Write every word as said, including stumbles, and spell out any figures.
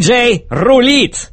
Диджей рулит!